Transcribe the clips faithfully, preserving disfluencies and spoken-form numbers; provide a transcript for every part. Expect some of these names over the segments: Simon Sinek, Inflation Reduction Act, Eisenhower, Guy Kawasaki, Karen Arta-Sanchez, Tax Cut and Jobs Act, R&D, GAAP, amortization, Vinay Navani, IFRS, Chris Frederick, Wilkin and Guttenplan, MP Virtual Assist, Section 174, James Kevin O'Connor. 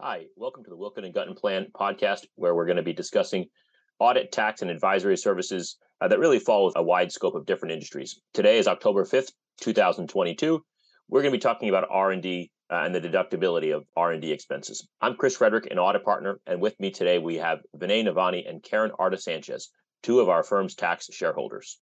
Hi, welcome to the Wilkin and Guttenplan podcast, where we're going to be discussing audit, tax, and advisory services uh, that really follows a wide scope of different industries. Today is October fifth, two thousand twenty-two. We're going to be talking about R and D uh, and the deductibility of R and D expenses. I'm Chris Frederick, an audit partner, and with me today we have Vinay Navani and Karen Arta-Sanchez, two of our firm's tax shareholders.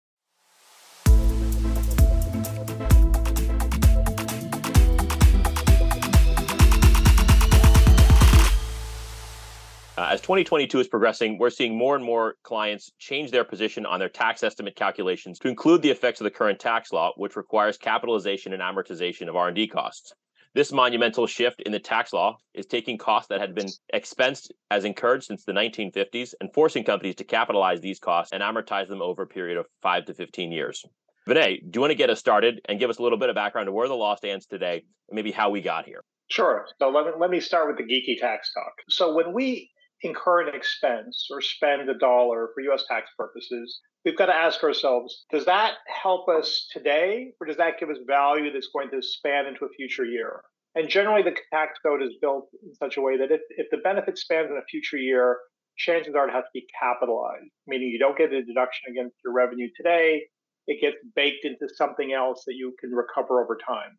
Uh, as twenty twenty-two is progressing, we're seeing more and more clients change their position on their tax estimate calculations to include the effects of the current tax law, which requires capitalization and amortization of R and D costs. This monumental shift in the tax law is taking costs that had been expensed as incurred since the nineteen fifties and forcing companies to capitalize these costs and amortize them over a period of five to fifteen years. Vinay, do you want to get us started and give us a little bit of background to where the law stands today and maybe how we got here? Sure. So let me, let me start with the geeky tax talk. So when we incur an expense or spend a dollar for U S tax purposes, we've got to ask ourselves, does that help us today, or does that give us value that's going to span into a future year? And generally, the tax code is built in such a way that if, if the benefit spans in a future year, chances are it has to be capitalized, meaning you don't get a deduction against your revenue today. It gets baked into something else that you can recover over time.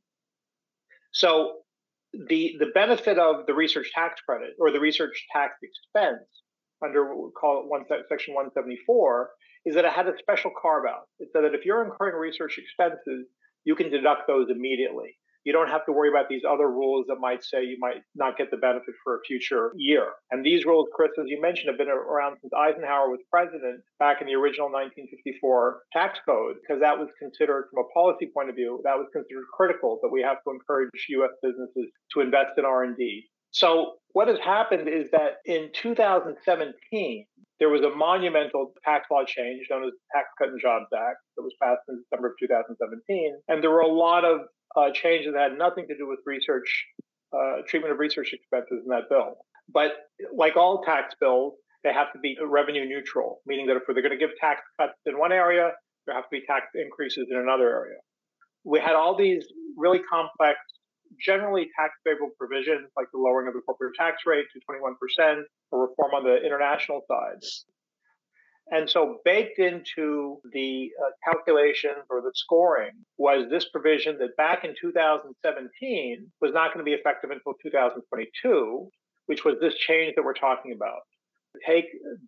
So The the benefit of the research tax credit or the research tax expense under what we call it one, Section one seventy-four is that it had a special carve out. It said that if you're incurring research expenses, you can deduct those immediately. You don't have to worry about these other rules that might say you might not get the benefit for a future year. And these rules, Chris, as you mentioned, have been around since Eisenhower was president back in the original nineteen fifty-four tax code, because that was considered, from a policy point of view, that was considered critical, that we have to encourage U S businesses to invest in R and D. So what has happened is that in two thousand seventeen, there was a monumental tax law change known as the Tax Cut and Jobs Act that was passed in December of two thousand seventeen. And there were a lot of Uh, changes that had nothing to do with research, uh, treatment of research expenses in that bill. But like all tax bills, they have to be revenue neutral, meaning that if they're going to give tax cuts in one area, there have to be tax increases in another area. We had all these really complex, generally tax favorable provisions, like the lowering of the corporate tax rate to twenty-one percent, or reform on the international side. And so baked into the uh, calculations or the scoring was this provision that back in two thousand seventeen was not going to be effective until two thousand twenty-two, which was this change that we're talking about. Take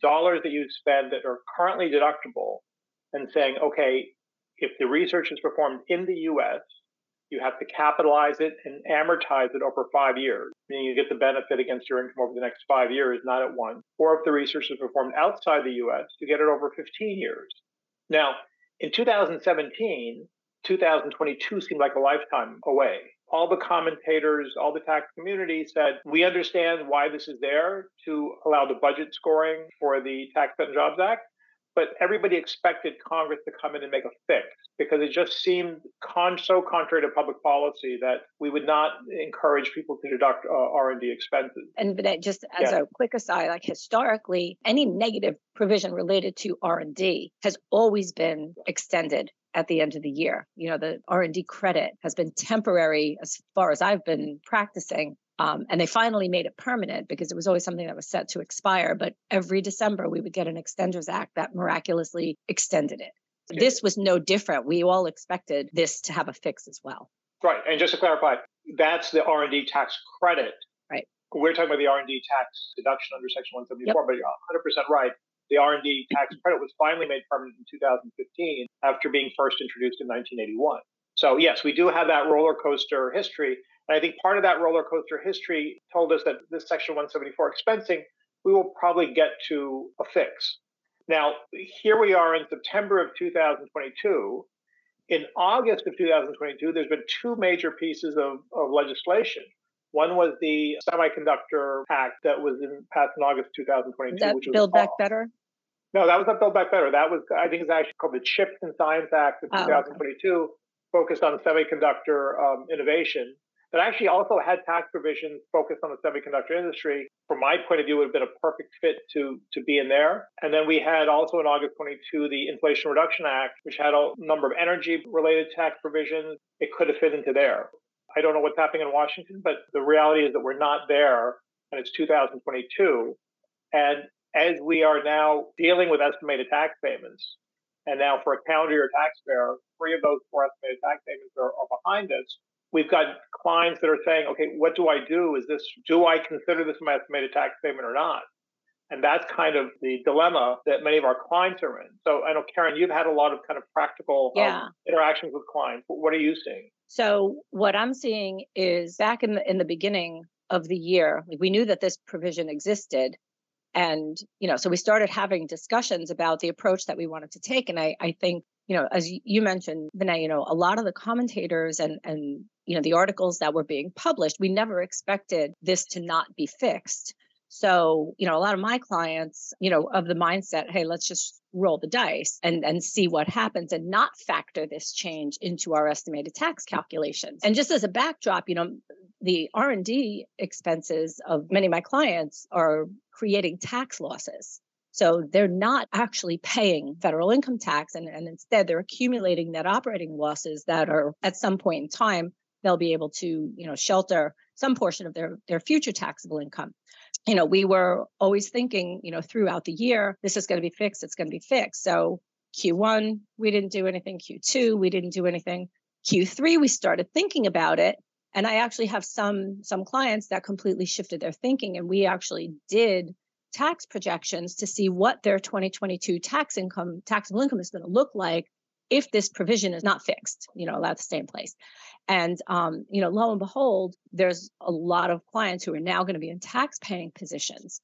dollars that you spend that are currently deductible and saying, okay, if the research is performed in the U S, you have to capitalize it and amortize it over five years, meaning you get the benefit against your income over the next five years, not at once. Or if the research is performed outside the U S, you get it over fifteen years. Now, in two thousand seventeen, two thousand twenty-two seemed like a lifetime away. All the commentators, all the tax community said, we understand why this is there to allow the budget scoring for the Tax Cut and Jobs Act. But everybody expected Congress to come in and make a fix, because it just seemed con- so contrary to public policy that we would not encourage people to deduct uh, R and D expenses. And Vinay, just as yeah. a quick aside, like historically, any negative provision related to R and D has always been extended at the end of the year. You know, the R and D credit has been temporary as far as I've been practicing. Um, and they finally made it permanent, because it was always something that was set to expire. But every December, we would get an Extenders Act that miraculously extended it. Okay. This was no different. We all expected this to have a fix as well. Right. And just to clarify, that's the R and D tax credit. Right. We're talking about the R and D tax deduction under Section one seventy-four, yep. But you're one hundred percent right. The R and D tax credit was finally made permanent in two thousand fifteen after being first introduced in nineteen eighty-one. So, yes, we do have that roller coaster history. And I think part of that roller coaster history told us that this Section one seventy-four expensing, we will probably get to a fix. Now, here we are in September of two thousand twenty-two. In August of two thousand twenty-two, there's been two major pieces of, of legislation. One was the Semiconductor Act that was in, passed in August two thousand twenty-two. That which was Build Back Better? No, that was not Build Back Better. That was, I think it's actually called the Chips and Science Act of two thousand twenty-two, oh, okay. Focused on semiconductor um, innovation. That actually also had tax provisions focused on the semiconductor industry. From my point of view, it would have been a perfect fit to, to be in there. And then we had also in August twenty-two, the Inflation Reduction Act, which had a number of energy-related tax provisions. It could have fit into there. I don't know what's happening in Washington, but the reality is that we're not there and it's two thousand twenty-two. And as we are now dealing with estimated tax payments, and now for a calendar year taxpayer, three of those four estimated tax payments are, are behind us. We've got clients that are saying, okay, what do I do? Is this, do I consider this my estimated tax payment or not? And that's kind of the dilemma that many of our clients are in. So I know, Karen, you've had a lot of kind of practical yeah. um, interactions with clients. What are you seeing? So what I'm seeing is back in the, in the beginning of the year, we knew that this provision existed. And, you know, so we started having discussions about the approach that we wanted to take. And I, I think, you know, as you mentioned, Vinay, you know, a lot of the commentators and, and, you know, the articles that were being published, we never expected this to not be fixed. So, you know, a lot of my clients, you know, of the mindset, hey, let's just roll the dice and, and see what happens and not factor this change into our estimated tax calculations. And just as a backdrop, you know, the R and D expenses of many of my clients are creating tax losses. So they're not actually paying federal income tax. And, and instead, they're accumulating net operating losses that are at some point in time, they'll be able to, you know, shelter some portion of their, their future taxable income. You know, we were always thinking, you know, throughout the year, this is going to be fixed, it's going to be fixed. So Q one, we didn't do anything. Q two, we didn't do anything. Q three, we started thinking about it. And I actually have some, some clients that completely shifted their thinking. And we actually did tax projections to see what their twenty twenty-two tax income, taxable income is going to look like if this provision is not fixed, you know, allowed to stay in place. And, um, you know, lo and behold, there's a lot of clients who are now going to be in tax paying positions.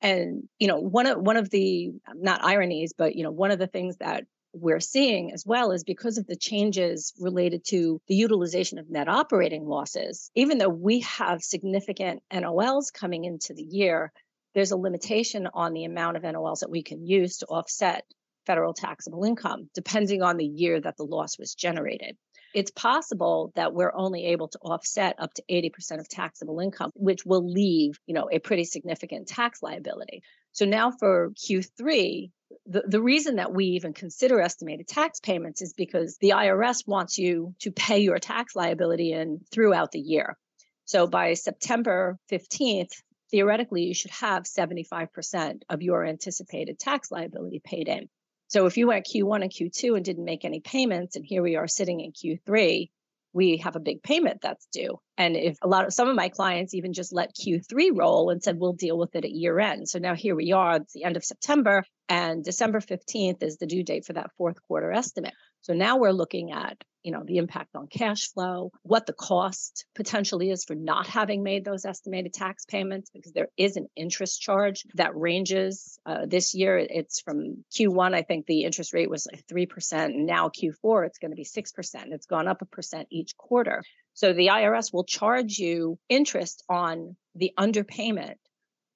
And, you know, one of, one of the, not ironies, but, you know, one of the things that we're seeing as well is because of the changes related to the utilization of net operating losses, even though we have significant N O Ls coming into the year, there's a limitation on the amount of N O Ls that we can use to offset federal taxable income, depending on the year that the loss was generated. It's possible that we're only able to offset up to eighty percent of taxable income, which will leave, you know, a pretty significant tax liability. So now for Q three, the, the reason that we even consider estimated tax payments is because the I R S wants you to pay your tax liability in throughout the year. So by September fifteenth, theoretically, you should have seventy-five percent of your anticipated tax liability paid in. So if you went Q one and Q two and didn't make any payments, and here we are sitting in Q three, we have a big payment that's due. And if a lot of some of my clients even just let Q three roll and said, we'll deal with it at year end. So now here we are, it's the end of September, and December fifteenth is the due date for that fourth quarter estimate. So now we're looking at, you know, the impact on cash flow, what the cost potentially is for not having made those estimated tax payments, because there is an interest charge that ranges. Uh, this year, it's from Q one, I think the interest rate was like three percent. And now Q four, it's going to be six percent. And it's gone up a percent each quarter. So the I R S will charge you interest on the underpayment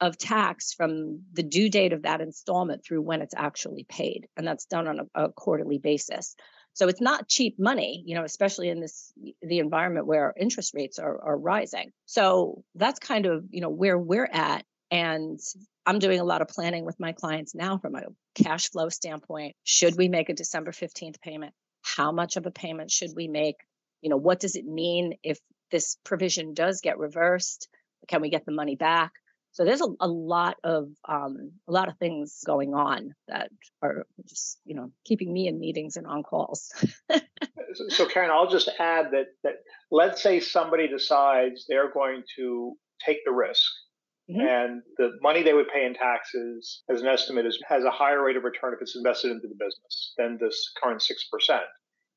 of tax from the due date of that installment through when it's actually paid. And that's done on a, a quarterly basis. So it's not cheap money, you know, especially in this, the environment where interest rates are, are rising. So that's kind of, you know, where we're at. And I'm doing a lot of planning with my clients now from a cash flow standpoint. Should we make a December fifteenth payment? How much of a payment should we make? You know, what does it mean if this provision does get reversed? Can we get the money back? So there's a, a lot of um, a lot of things going on that are just, you know, keeping me in meetings and on calls. so, so Karen, I'll just add that that let's say somebody decides they're going to take the risk, mm-hmm. and the money they would pay in taxes as an estimate is, has a higher rate of return if it's invested into the business than this current six percent.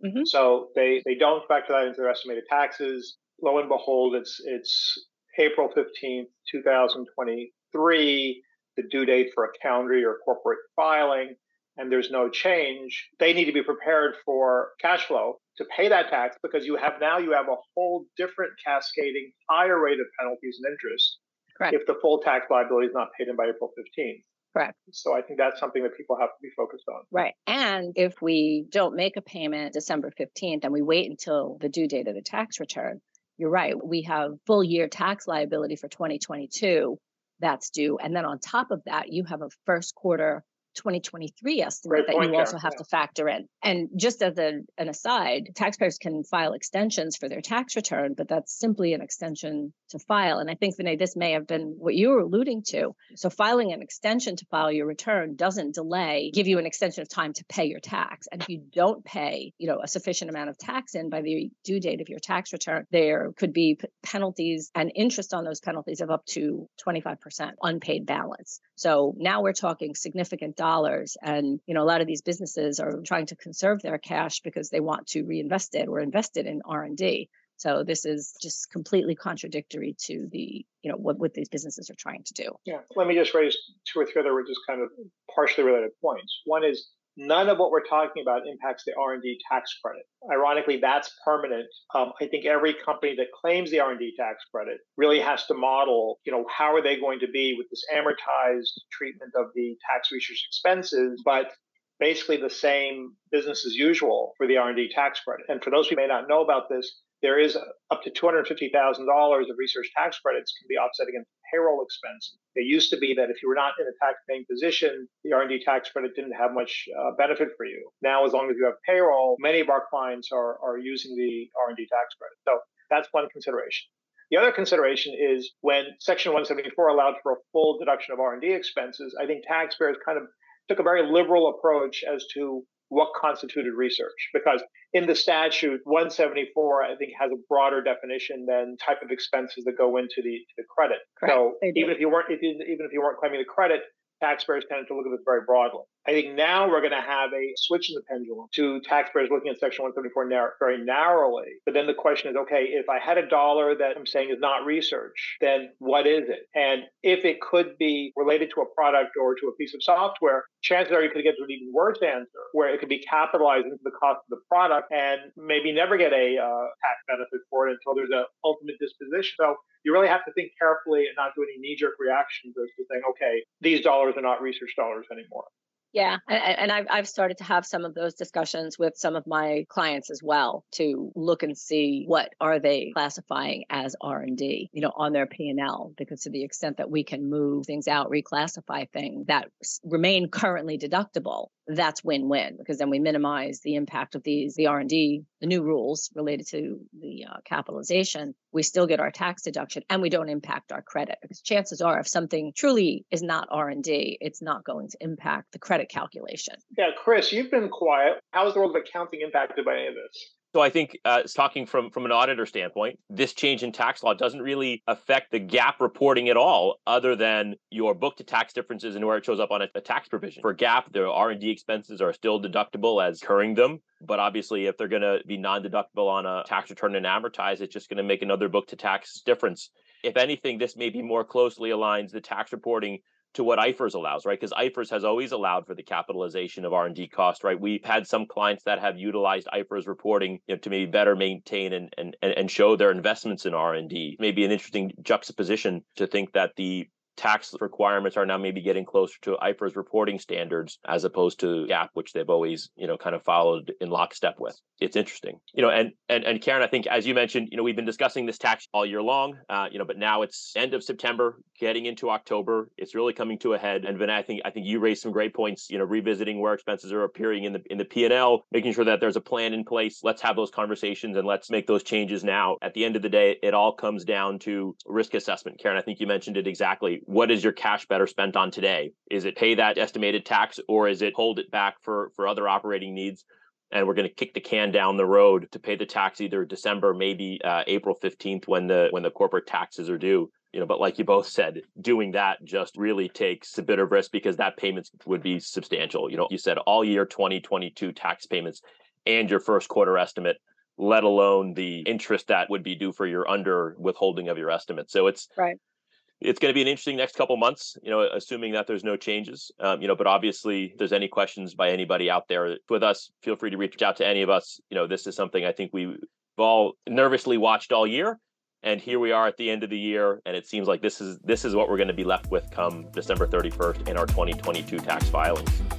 Mm-hmm. So they they don't factor that into their estimated taxes. Lo and behold, it's it's April fifteenth, two thousand twenty-three, the due date for a calendar year corporate filing, and there's no change. They need to be prepared for cash flow to pay that tax, because you have now you have a whole different cascading higher rate of penalties and interest. Correct. If the full tax liability is not paid in by April fifteenth. Correct. So I think that's something that people have to be focused on. Right. And if we don't make a payment December fifteenth and we wait until the due date of the tax return, you're right, we have full year tax liability for twenty twenty-two that's due. And then on top of that, you have a first quarter twenty twenty-three estimate Great that point, you also Karen. have yeah. to factor in. And just as a, an aside, taxpayers can file extensions for their tax return, but that's simply an extension to file. And I think, Vinay, this may have been what you were alluding to. So filing an extension to file your return doesn't delay, give you an extension of time to pay your tax. And if you don't pay, you know, a sufficient amount of tax in by the due date of your tax return, there could be p- penalties and interest on those penalties of up to twenty-five percent unpaid balance. So now we're talking significant dollars. And, you know, a lot of these businesses are trying to conserve their cash because they want to reinvest it or invest it in R and D. So this is just completely contradictory to the, you know, what, what these businesses are trying to do. Yeah. Let me just raise two or three other just kind of partially related points. One is none of what we're talking about impacts the R and D tax credit. Ironically, that's permanent. Um, I think every company that claims the R and D tax credit really has to model, you know, how are they going to be with this amortized treatment of the tax research expenses, but basically the same business as usual for the R and D tax credit. And for those who may not know about this, there is up to two hundred fifty thousand dollars of research tax credits can be offset against payroll expense. It used to be that if you were not in a tax-paying position, the R and D tax credit didn't have much uh, benefit for you. Now, as long as you have payroll, many of our clients are, are using the R and D tax credit. So that's one consideration. The other consideration is when Section one seventy-four allowed for a full deduction of R and D expenses, I think taxpayers kind of took a very liberal approach as to what constituted research, because in the statute one seventy-four, I think, has a broader definition than type of expenses that go into the, the credit. Correct. So even if you weren't, if you, even if you weren't claiming the credit, taxpayers tended to look at this very broadly. I think now we're going to have a switch in the pendulum to taxpayers looking at Section one seventy-four narrow, very narrowly. But then the question is, okay, if I had a dollar that I'm saying is not research, then what is it? And if it could be related to a product or to a piece of software, chances are you could get to an even worse answer where it could be capitalized into the cost of the product and maybe never get a uh, tax benefit for it until there's an ultimate disposition. So you really have to think carefully and not do any knee-jerk reactions as to saying, okay, these dollars are not research dollars anymore. Yeah. And I've I've started to have some of those discussions with some of my clients as well to look and see what are they classifying as R and D, you know, on their P and L, because to the extent that we can move things out, reclassify things that remain currently deductible, that's win-win, because then we minimize the impact of these, the R and D, the new rules related to the uh, capitalization. We still get our tax deduction and we don't impact our credit, because chances are if something truly is not R and D, it's not going to impact the credit calculation. Yeah, Chris, you've been quiet. How is the world of accounting impacted by any of this? So I think uh, talking from, from an auditor standpoint, this change in tax law doesn't really affect the GAAP reporting at all, other than your book to tax differences and where it shows up on a, a tax provision. For GAAP, the R and D expenses are still deductible as incurring them. But obviously, if they're going to be non-deductible on a tax return and amortized, it's just going to make another book to tax difference. If anything, this maybe more closely aligns the tax reporting to what I F R S allows, right? Because I F R S has always allowed for the capitalization of R and D costs, right? We've had some clients that have utilized I F R S reporting, you know, to maybe better maintain and and and show their investments in R and D. Maybe an interesting juxtaposition to think that the tax requirements are now maybe getting closer to I F R S reporting standards as opposed to GAAP, which they've always, you know, kind of followed in lockstep with. It's interesting, you know. And and and Karen, I think as you mentioned, you know, we've been discussing this tax all year long, uh, you know, but now it's end of September, getting into October. It's really coming to a head. And Vinay, I think I think you raised some great points. You know, revisiting where expenses are appearing in the in the P and L, making sure that there's a plan in place. Let's have those conversations and let's make those changes now. At the end of the day, it all comes down to risk assessment. Karen, I think you mentioned it exactly. What is your cash better spent on today? Is it pay that estimated tax, or is it hold it back for, for other operating needs? And we're going to kick the can down the road to pay the tax either December, maybe uh, April fifteenth when the when the corporate taxes are due. You know, but like you both said, doing that just really takes a bit of risk because that payments would be substantial. You know, you said all year twenty twenty-two tax payments and your first quarter estimate, let alone the interest that would be due for your under withholding of your estimate. So it's right. It's going to be an interesting next couple months, you know, assuming that there's no changes, um, you know, but obviously if there's any questions by anybody out there with us, feel free to reach out to any of us. You know, this is something I think we've all nervously watched all year. And here we are at the end of the year. And it seems like this is this is what we're going to be left with come December thirty-first in our twenty twenty-two tax filings.